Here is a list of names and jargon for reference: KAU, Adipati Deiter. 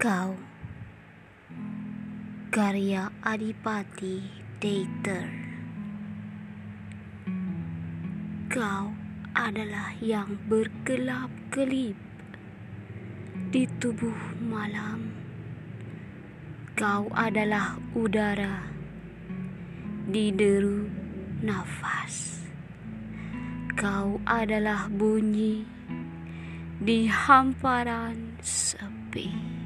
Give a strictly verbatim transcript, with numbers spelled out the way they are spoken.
Kau, karya Adipati Deiter. Kau adalah yang berkelap-kelip di tubuh malam. Kau adalah udara di deru nafas. Kau adalah bunyi di hamparan sepi.